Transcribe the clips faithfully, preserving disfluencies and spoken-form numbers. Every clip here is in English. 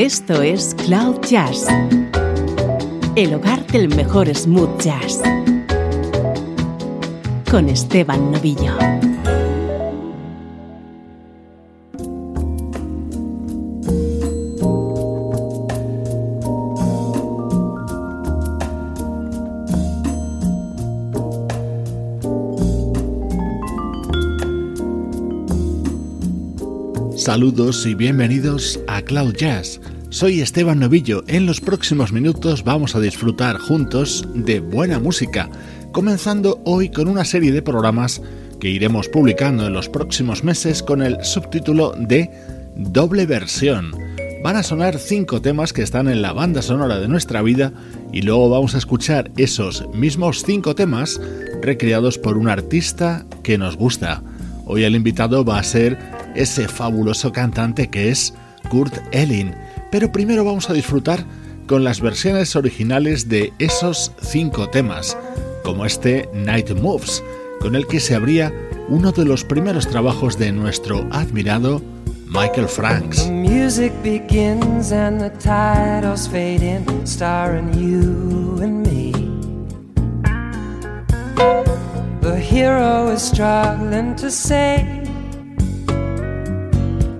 Esto es Cloud Jazz, el hogar del mejor smooth jazz, con Esteban Novillo. Saludos y bienvenidos a Cloud Jazz. Soy Esteban Novillo. En los próximos minutos vamos a disfrutar juntos de buena música, comenzando hoy con una serie de programas que iremos publicando en los próximos meses con el subtítulo de Doble Versión. Van a sonar cinco temas que están en la banda sonora de nuestra vida y luego vamos a escuchar esos mismos cinco temas recreados por un artista que nos gusta. Hoy el invitado va a ser ese fabuloso cantante que es Kurt Elling. Pero primero vamos a disfrutar con las versiones originales de esos cinco temas, como este Night Moves, con el que se abría uno de los primeros trabajos de nuestro admirado Michael Franks. The music begins and the titles fade in, starring you and me. The hero is struggling to say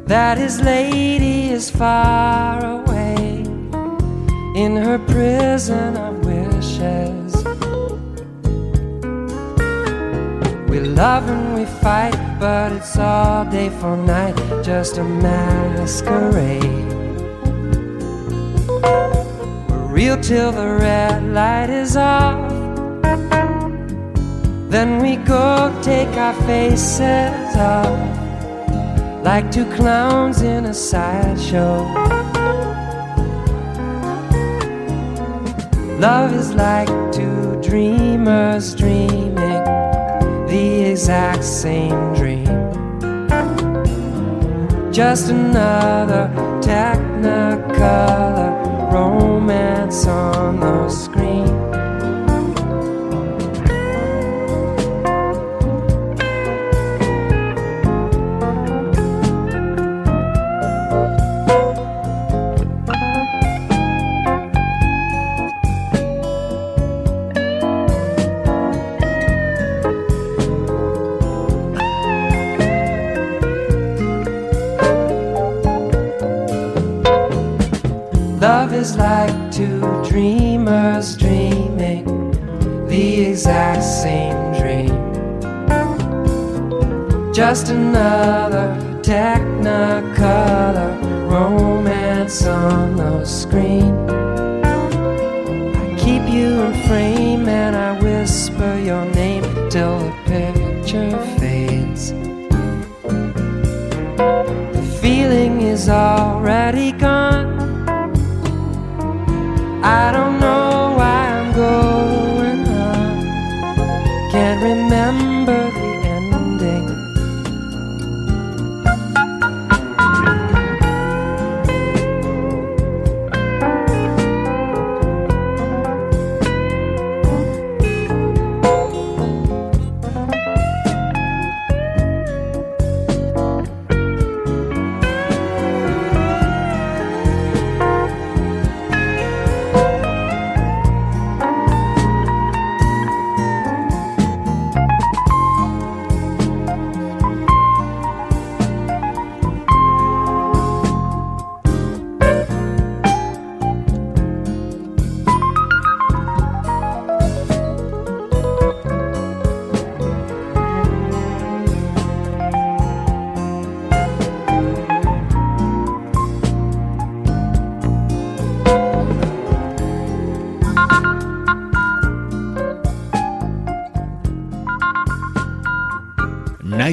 that his lady is far away in her prison of wishes. We love and we fight, but it's all day for night, just a masquerade. We're real till the red light is off, then we go take our faces off, like two clowns in a sideshow. Love is like two dreamers dreaming the exact same dream. Just another Technicolor romance on the screen. Is like two dreamers dreaming the exact same dream. Just another Technicolor romance on the screen. I keep you in frame and I whisper your name till the picture fades. The feeling is already gone, I don't know why I'm going on, can't remember the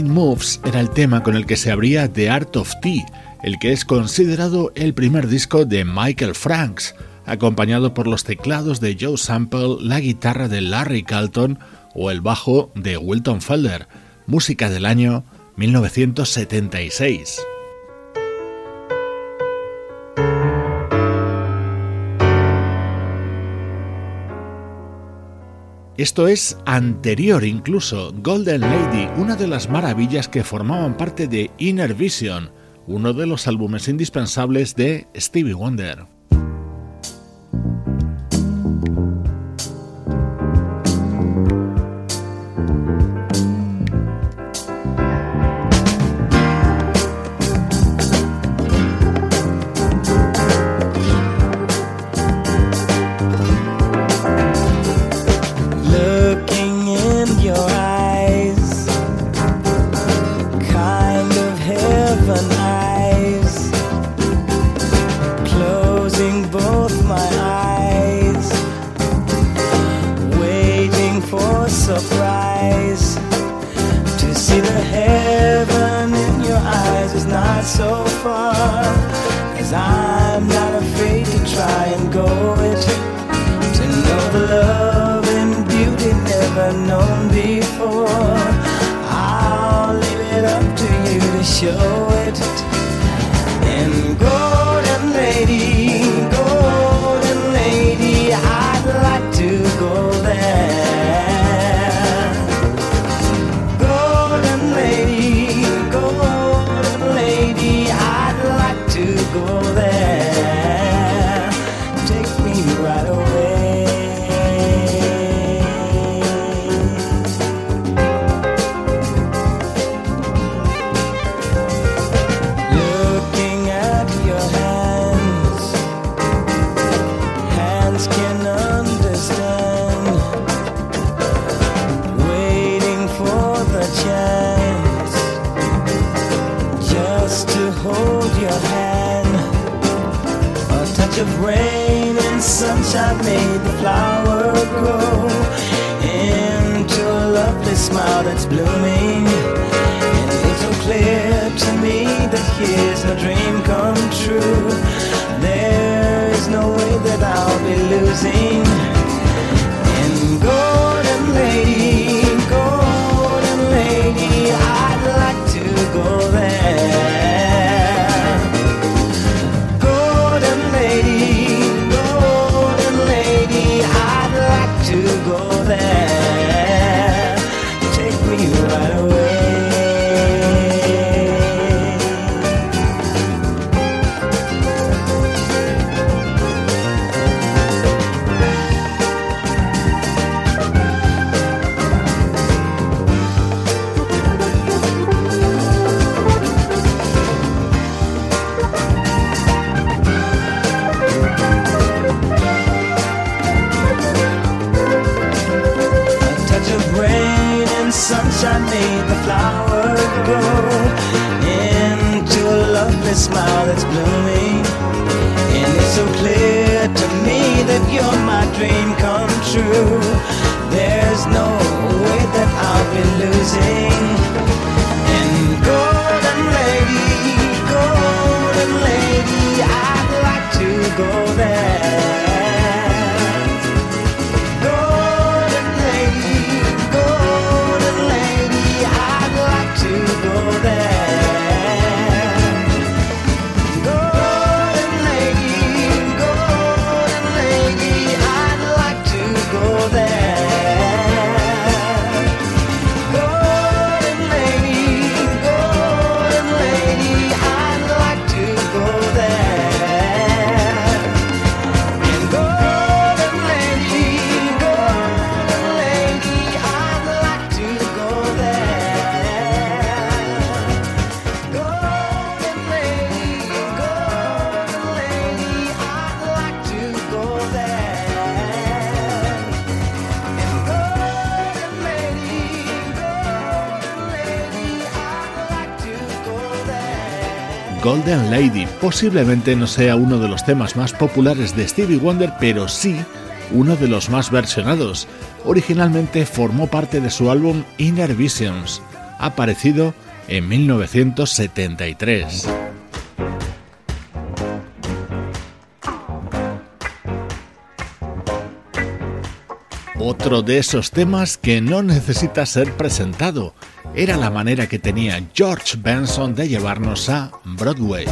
Moves era el tema con el que se abría The Art of Tea, el que es considerado el primer disco de Michael Franks, acompañado por los teclados de Joe Sample, la guitarra de Larry Carlton o el bajo de Wilton Felder. Música del año mil novecientos setenta y seis. Esto es anterior incluso, Golden Lady, una de las maravillas que formaban parte de Inner Vision, uno de los álbumes indispensables de Stevie Wonder. Golden Lady posiblemente no sea uno de los temas más populares de Stevie Wonder, pero sí uno de los más versionados. Originalmente formó parte de su álbum Innervisions, aparecido en mil novecientos setenta y tres. Otro de esos temas que no necesita ser presentado. Era la manera que tenía George Benson de llevarnos a Broadway.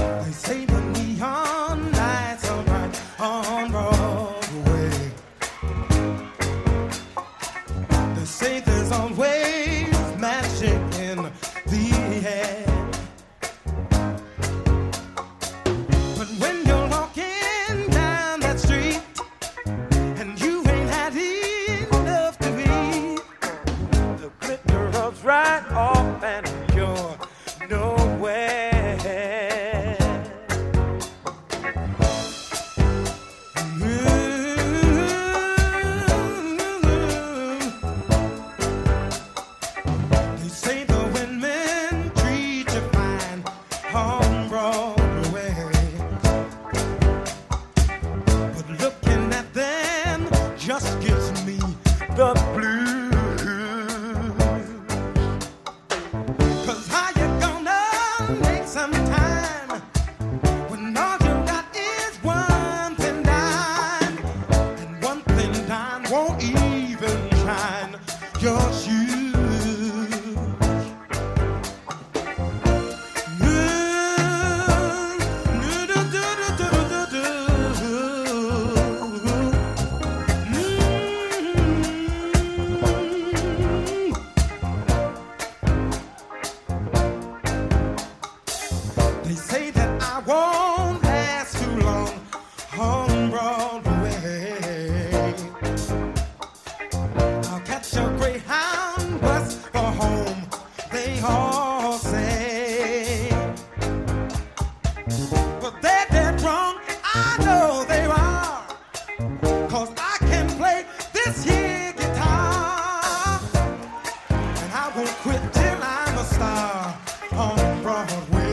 They say that I won't last too long on Broadway. I'll catch a Greyhound bus for home, they all say. But they're dead wrong, and I know they are, 'cause I can play this here guitar, and I won't quit till I'm a star on Broadway.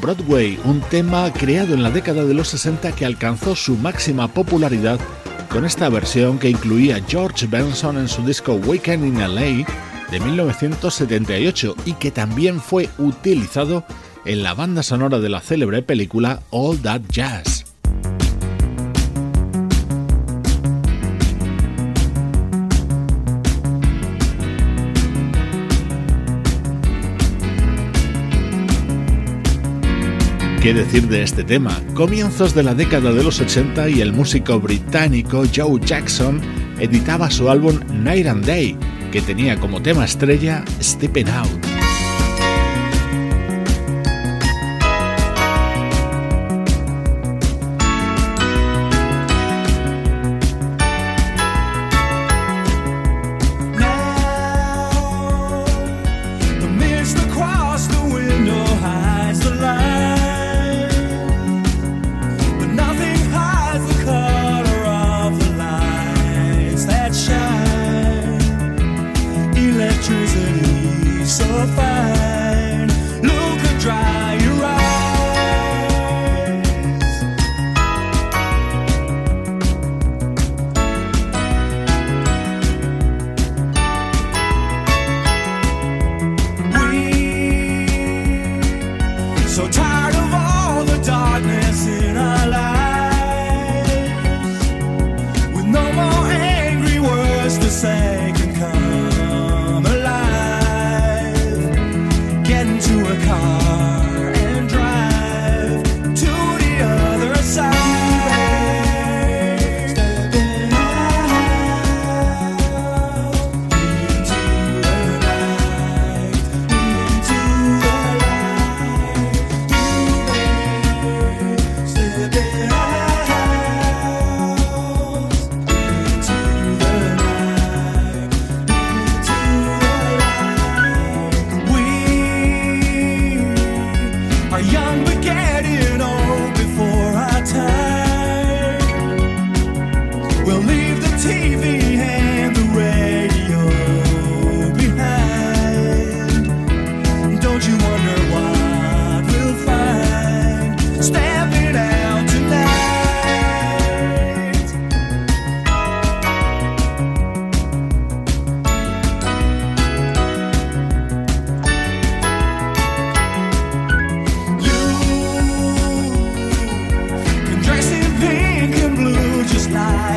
Broadway, un tema creado en la década de los sesenta que alcanzó su máxima popularidad con esta versión que incluía a George Benson en su disco Weekend in L A de mil novecientos setenta y ocho y que también fue utilizado en la banda sonora de la célebre película All That Jazz. ¿Qué decir de este tema? Comienzos de la década de los ochenta y el músico británico Joe Jackson editaba su álbum Night and Day, que tenía como tema estrella Steppin' Out.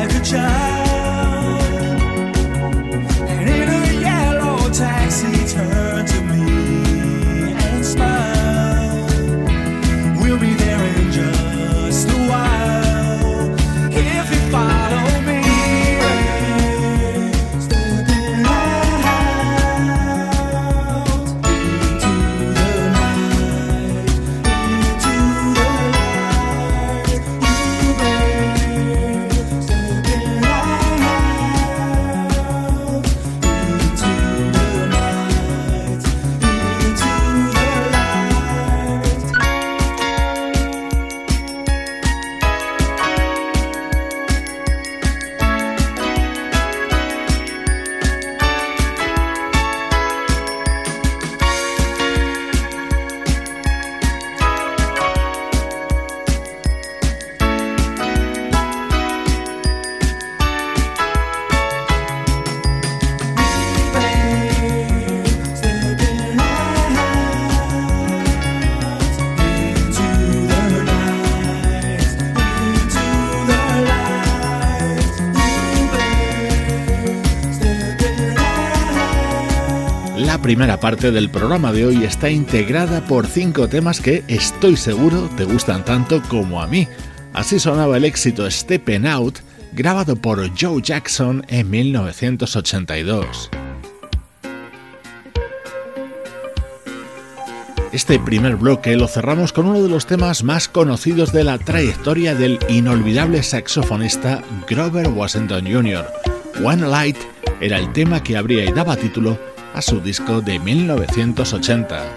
like a child. And in a yellow taxi turned to me and smiled. We'll be there in just a while if you follow me. Stepping out into the night, into the light. You bear stepping out into the night, into the light. Stepping out into the night, into the light. You play, stepping out. La primera parte del programa de hoy está integrada por cinco temas que estoy seguro te gustan tanto como a mí. Así sonaba el éxito Steppin' Out, grabado por Joe Jackson en mil novecientos ochenta y dos. Este primer bloque lo cerramos con uno de los temas más conocidos de la trayectoria del inolvidable saxofonista Grover Washington junior Wine Light era el tema que abría y daba título a su disco de mil novecientos ochenta.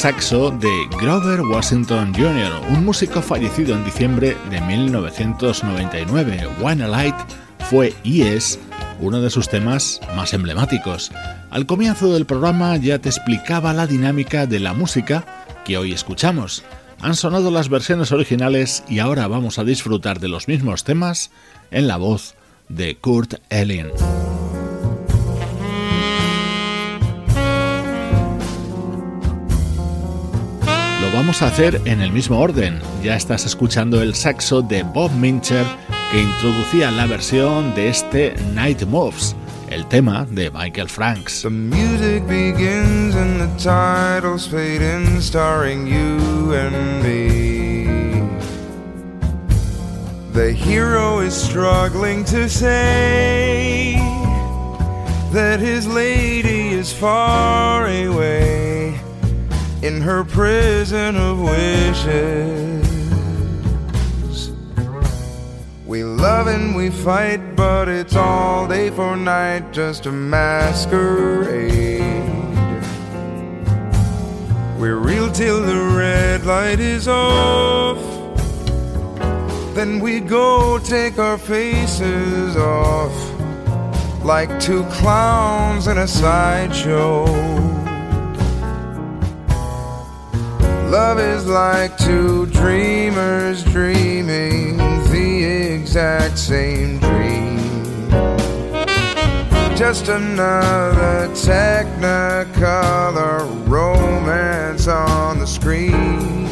saxo de Grover Washington junior, un músico fallecido en diciembre de mil novecientos noventa y nueve. Wine Light fue y es uno de sus temas más emblemáticos. Al comienzo del programa ya te explicaba la dinámica de la música que hoy escuchamos. Han sonado las versiones originales y ahora vamos a disfrutar de los mismos temas en la voz de Kurt Elling. Lo vamos a hacer en el mismo orden. Ya estás escuchando el saxo de Bob Mintzer, que introducía la versión de este Night Moves, el tema de Michael Franks. The music begins and the titles fade in, starring you and me. The hero is struggling to say that his lady is far away in her prison of wishes. We love and we fight, but it's all day for night, just a masquerade. We're real till the red light is off, then we go take our faces off, like two clowns in a sideshow. Love is like two dreamers dreaming the exact same dream. Just another Technicolor romance on the screen.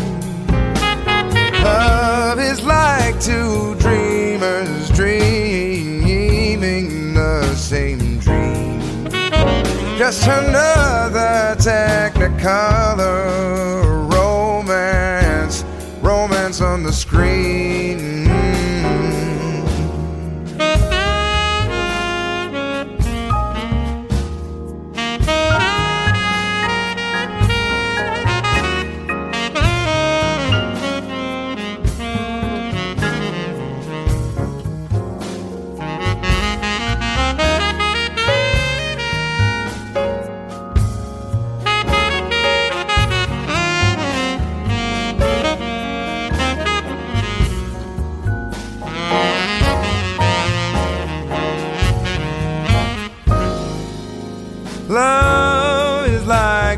Love is like two dreamers dreaming the same dream. Just another Technicolor romance, romance on the screen.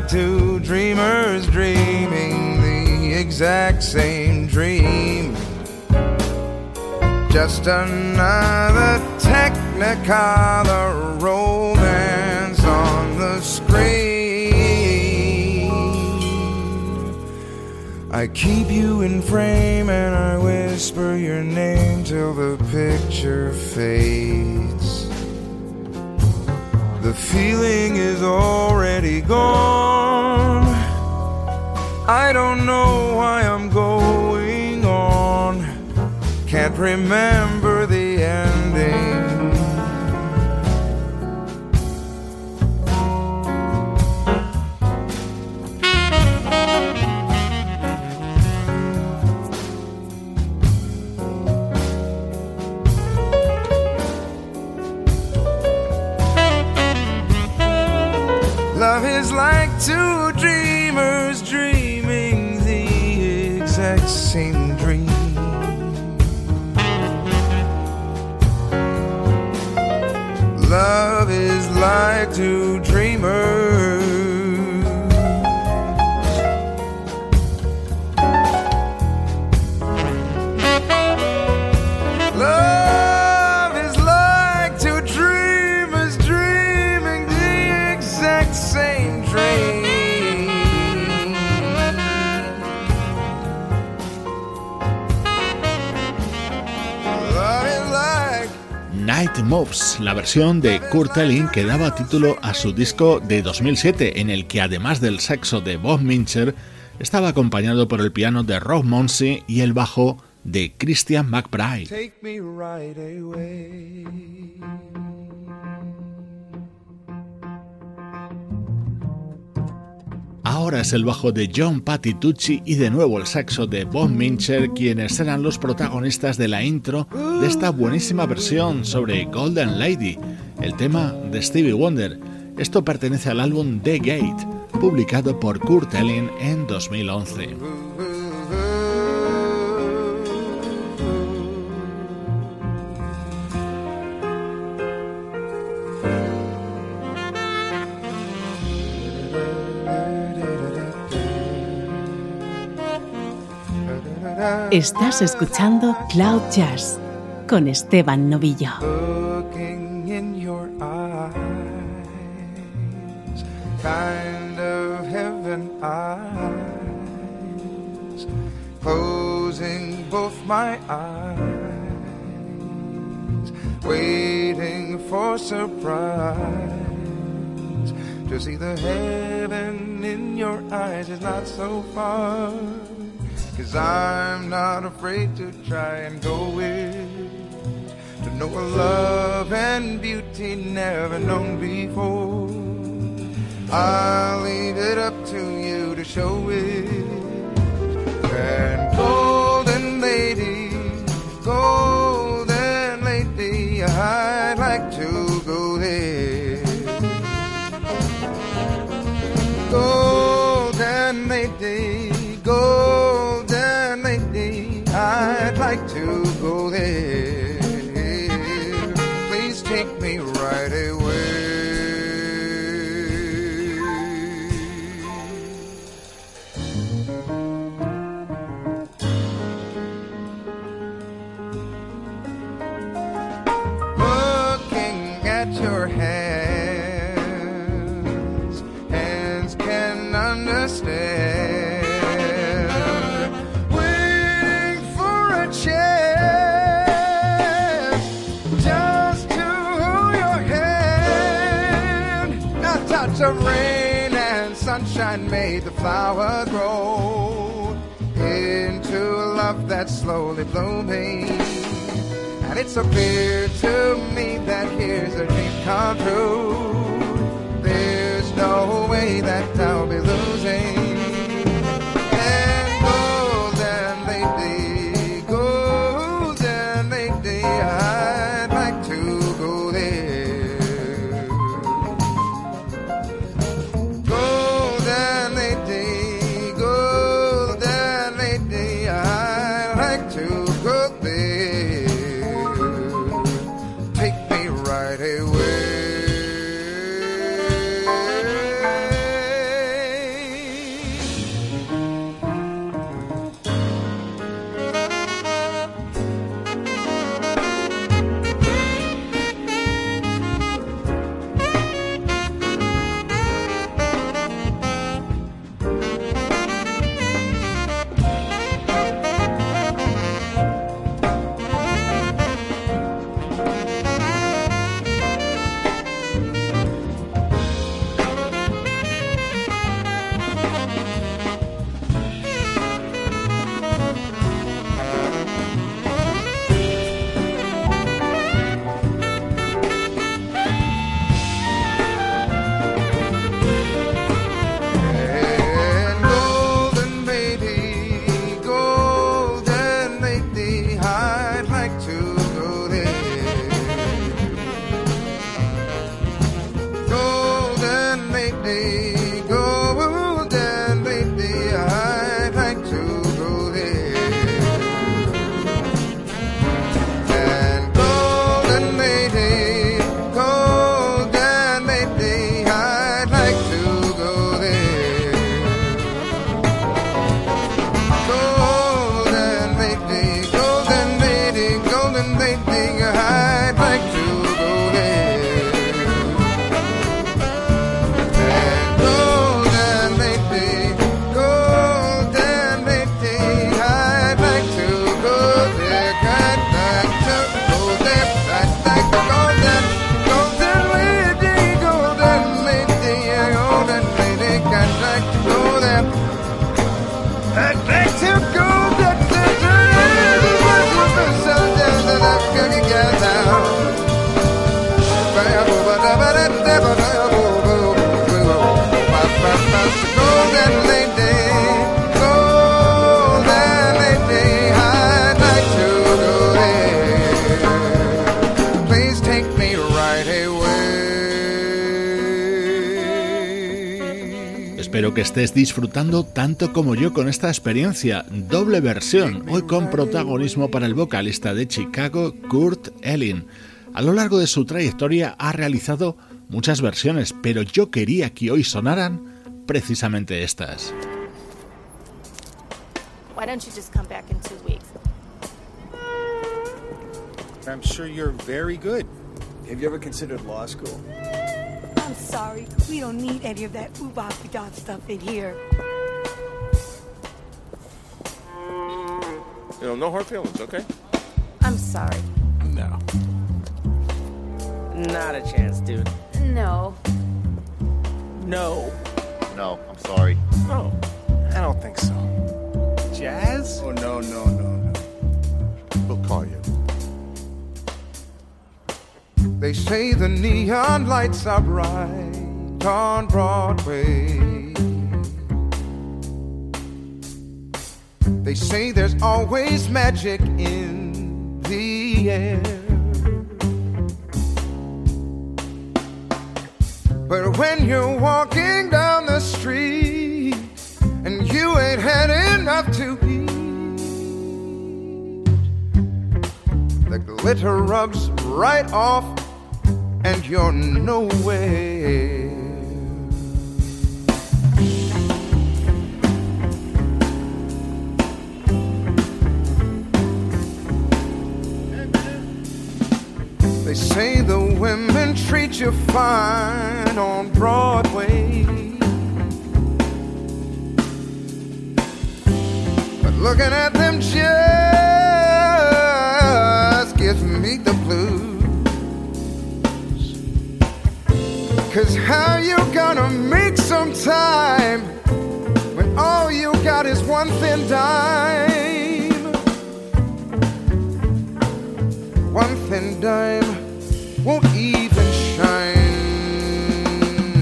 Two dreamers dreaming the exact same dream. Just another Technicolor romance on the screen. I keep you in frame and I whisper your name till the picture fades. The feeling is already gone. I don't know why I'm going on. Can't remember the ending. Love is like two dreamers dreaming the exact same dream. Love is like two dreamers. Love is like two dreamers dreaming the exact same dream. Night Moves, la versión de Kurt Elling que daba título a su disco de dos mil siete, en el que además del saxo de Bob Mintzer, estaba acompañado por el piano de Ross Monzie y el bajo de Christian McBride. Take me right away. Ahora es el bajo de John Patitucci y de nuevo el saxo de Bob Mintzer quienes serán los protagonistas de la intro de esta buenísima versión sobre Golden Lady, el tema de Stevie Wonder. Esto pertenece al álbum The Gate, publicado por Kurt Elling en dos mil once. Estás escuchando Cloud Jazz con Esteban Novillo. Looking in your eyes, kind of heaven eyes, closing both my eyes, waiting for surprise, to see the heaven in your eyes is not so far. Cause I'm not afraid to try and go it, to know a love and beauty never known before. I'll leave it up to you to show it. And golden lady, golden lady, I'd like to go there. Golden lady, golden I'd like to go there. Please take me right away. Looking at your hands, hands can understand. The rain and sunshine made the flower grow into a love that's slowly blooming. And it's appeared to me that here's a dream come true. There's no way that I'll be losing. And golden lady, golden lady, I'd like to. Take me right away. Espero que estés disfrutando tanto como yo con esta experiencia. Doble versión, hoy con protagonismo para el vocalista de Chicago, Kurt Elling. A lo largo de su trayectoria ha realizado muchas versiones, pero yo quería que hoy sonaran precisamente estas. Why don't you just come back in two weeks? I'm sure you're very good. Have you ever considered law school? I'm sorry, we don't need any of that oobop-dop stuff in here. You know, no hard feelings, okay? I'm sorry. No. Not a chance, dude. No. No. No, I'm sorry. No, I don't think so. Jazz? Oh, no, no, no, no. We'll call you. They say the neon lights are bright on Broadway. They say there's always magic in the air. But when you're walking down the street and you ain't had enough to eat, the glitter rubs right off and you're nowhere. They say the women treat you fine on Broadway, but looking at them just gives me the blues. 'Cause how you gonna make some time when all you got is one thin dime? One thin dime won't even shine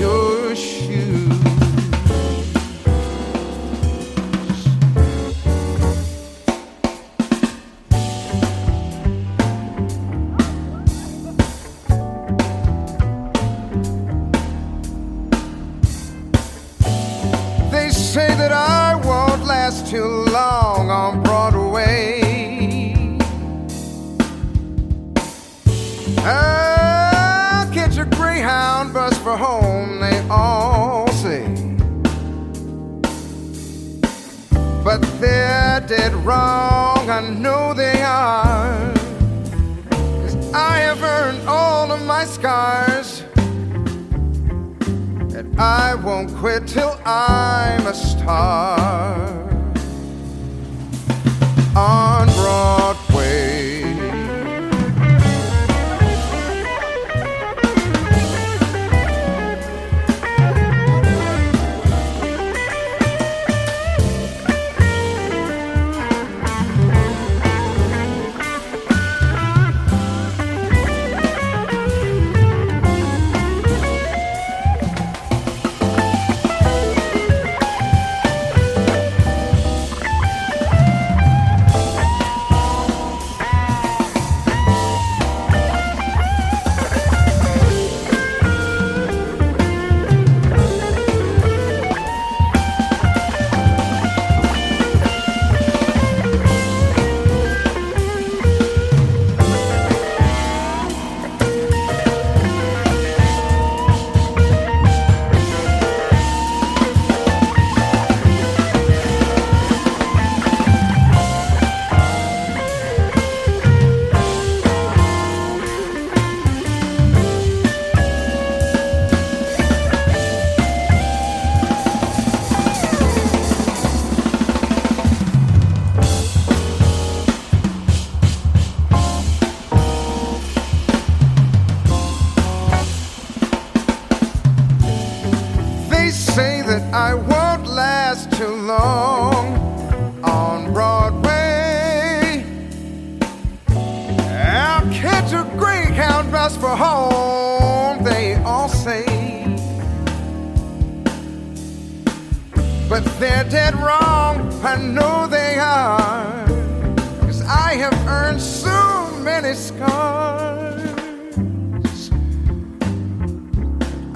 your shoes. Say that I won't last too long on Broadway. I'll catch a Greyhound bus for home, they all say. But they're dead wrong, I know they are. 'Cause I have earned all of my scars. I won't quit till I'm a star on Broadway.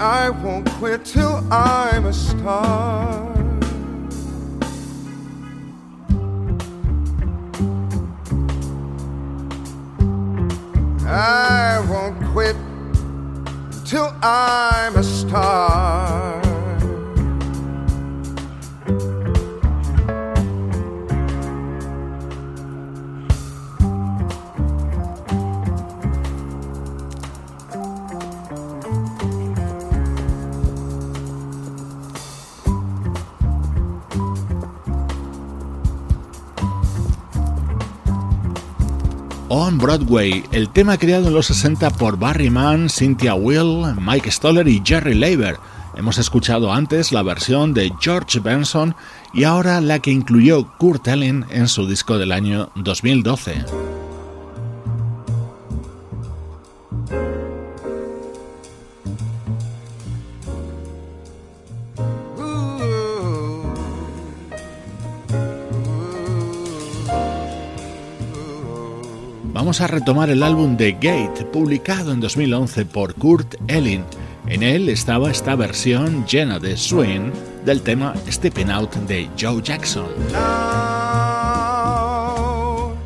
I won't quit till I'm a star. I won't quit till I'm a star. On Broadway, el tema creado en los sesenta por Barry Mann, Cynthia Weil, Mike Stoller y Jerry Leiber. Hemos escuchado antes la versión de George Benson y ahora la que incluyó Kurt Elling en su disco del año dos mil doce. Vamos a retomar el álbum The Gate, publicado en dos mil once por Kurt Elling. En él estaba esta versión llena de swing del tema Steppin' Out de Joe Jackson. Now,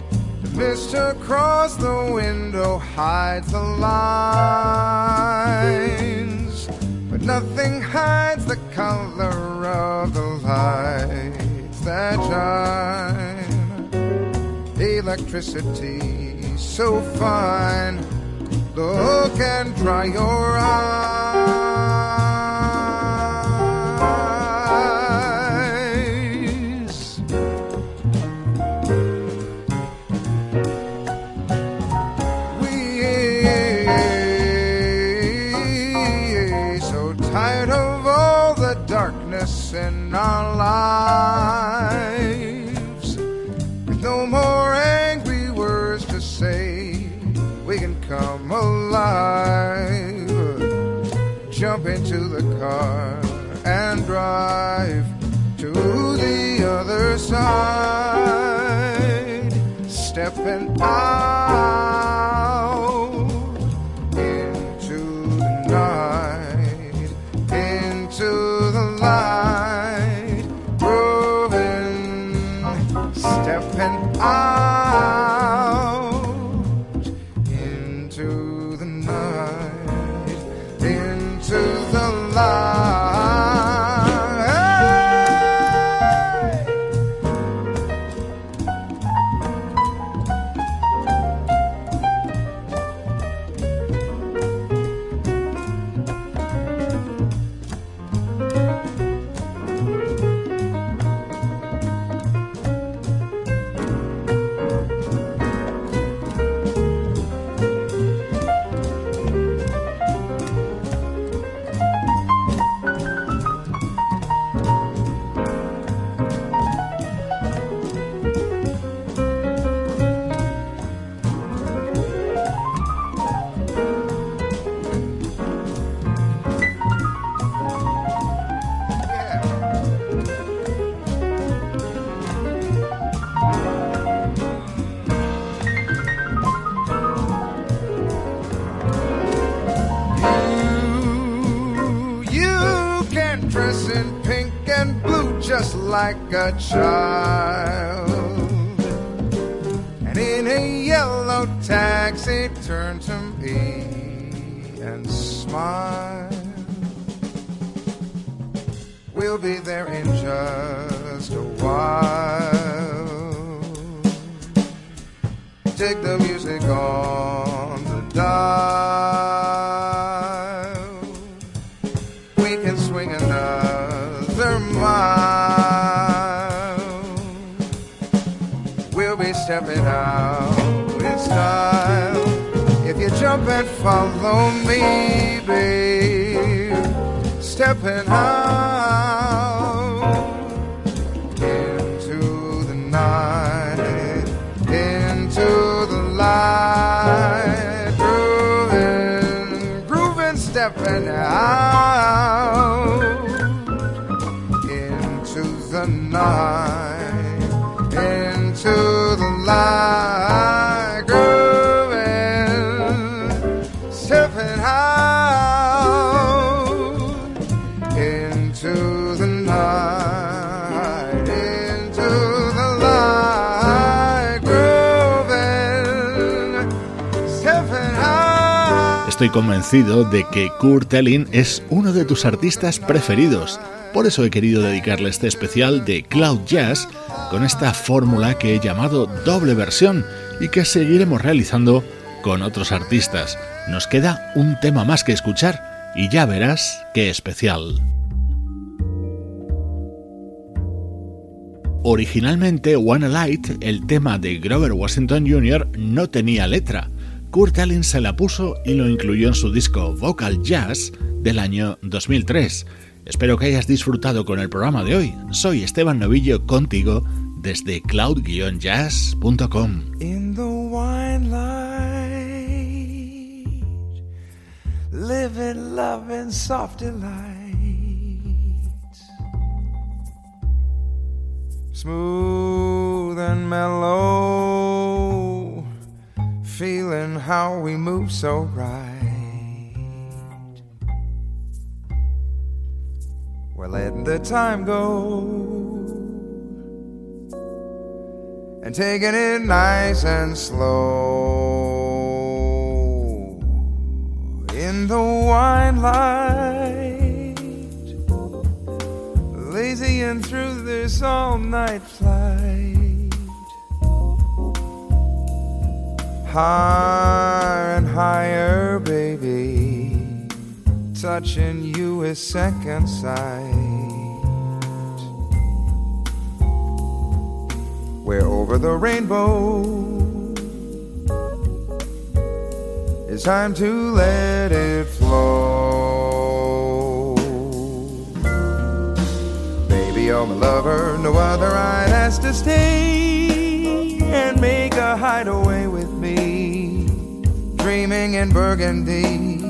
the mist across the window hides the lines, but nothing hides the color of the lights that shine. Electricity so fine, look and dry your eyes. We so tired of all the darkness in our lives, with no more come alive, jump into the car and drive to the other side, stepping out into the night, into the light, roving, stepping out. Like a child, and in a yellow taxi, turn to me and smile. We'll be there in just a while. Take the music on the dial. We can swing another mile. Step it out in style. If you jump and follow me, babe, stepping out into the night, into the light, grooving, grooving, stepping out into the night, into like grooving, stepping out estoy convencido de que Kurt Elling es uno de tus artistas preferidos. Por eso he querido dedicarle este especial de Cloud Jazz con esta fórmula que he llamado doble versión y que seguiremos realizando con otros artistas. Nos queda un tema más que escuchar y ya verás qué especial. Originalmente, Wine Light, el tema de Grover Washington junior, no tenía letra. Kurt Elling se la puso y lo incluyó en su disco Vocal Jazz del año dos mil tres. Espero que hayas disfrutado con el programa de hoy. Soy Esteban Novillo contigo desde cloud jazz punto com. In the wine light, living, loving, soft delight, smooth and mellow, feeling how we move so right. We're letting the time go and taking it nice and slow. In the wine light, lazying through this all-night flight, higher and higher, baby, touching you is second sight. We're over the rainbow, it's time to let it flow. Baby, you're my lover, no other. I'd ask to stay and make a hideaway with me, dreaming in Burgundy,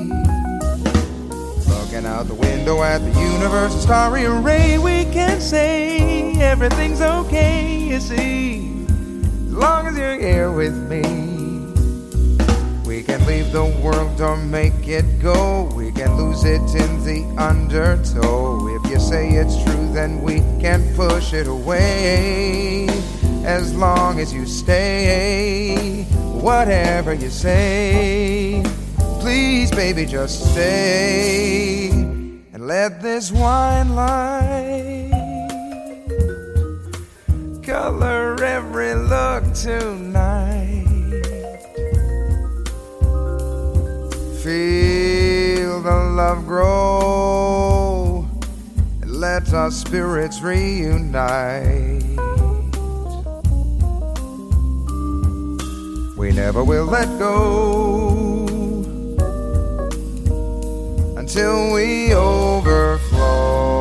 out the window at the universe, a starry array. We can say everything's okay, you see, as long as you're here with me. We can leave the world or make it go, we can lose it in the undertow. If you say it's true, then we can push it away, as long as you stay. Whatever you say, please, baby, just stay and let this wine light color every look tonight. Feel the love grow and let our spirits reunite. We never will let go till we overflow.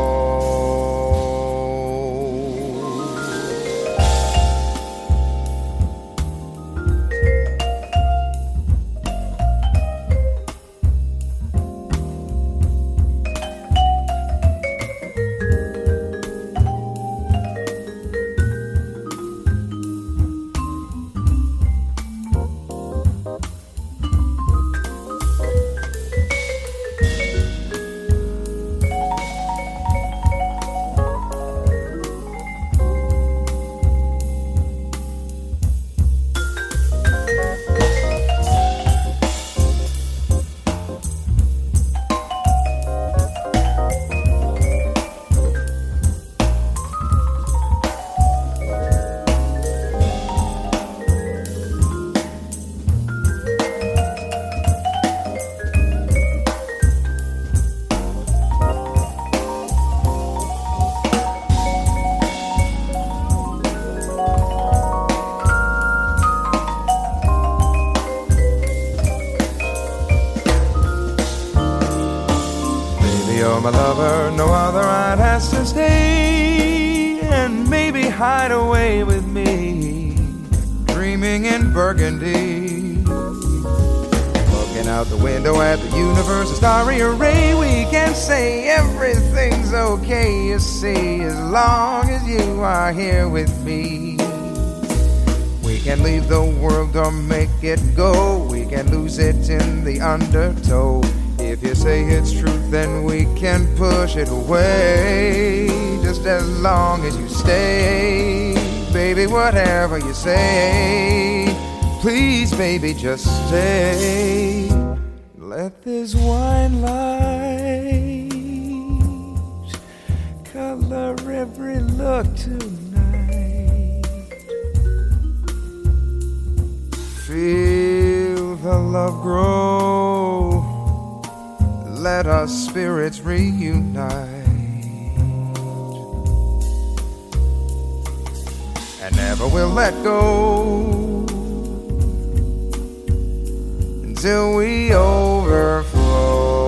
Here with me, we can leave the world or make it go, we can lose it in the undertow. If you say it's true, then we can push it away, just as long as you stay. Baby, whatever you say, please, baby, just stay. Let this wine light color every look tonight. Feel the love grow. Let our spirits reunite. And never will let go till we overflow.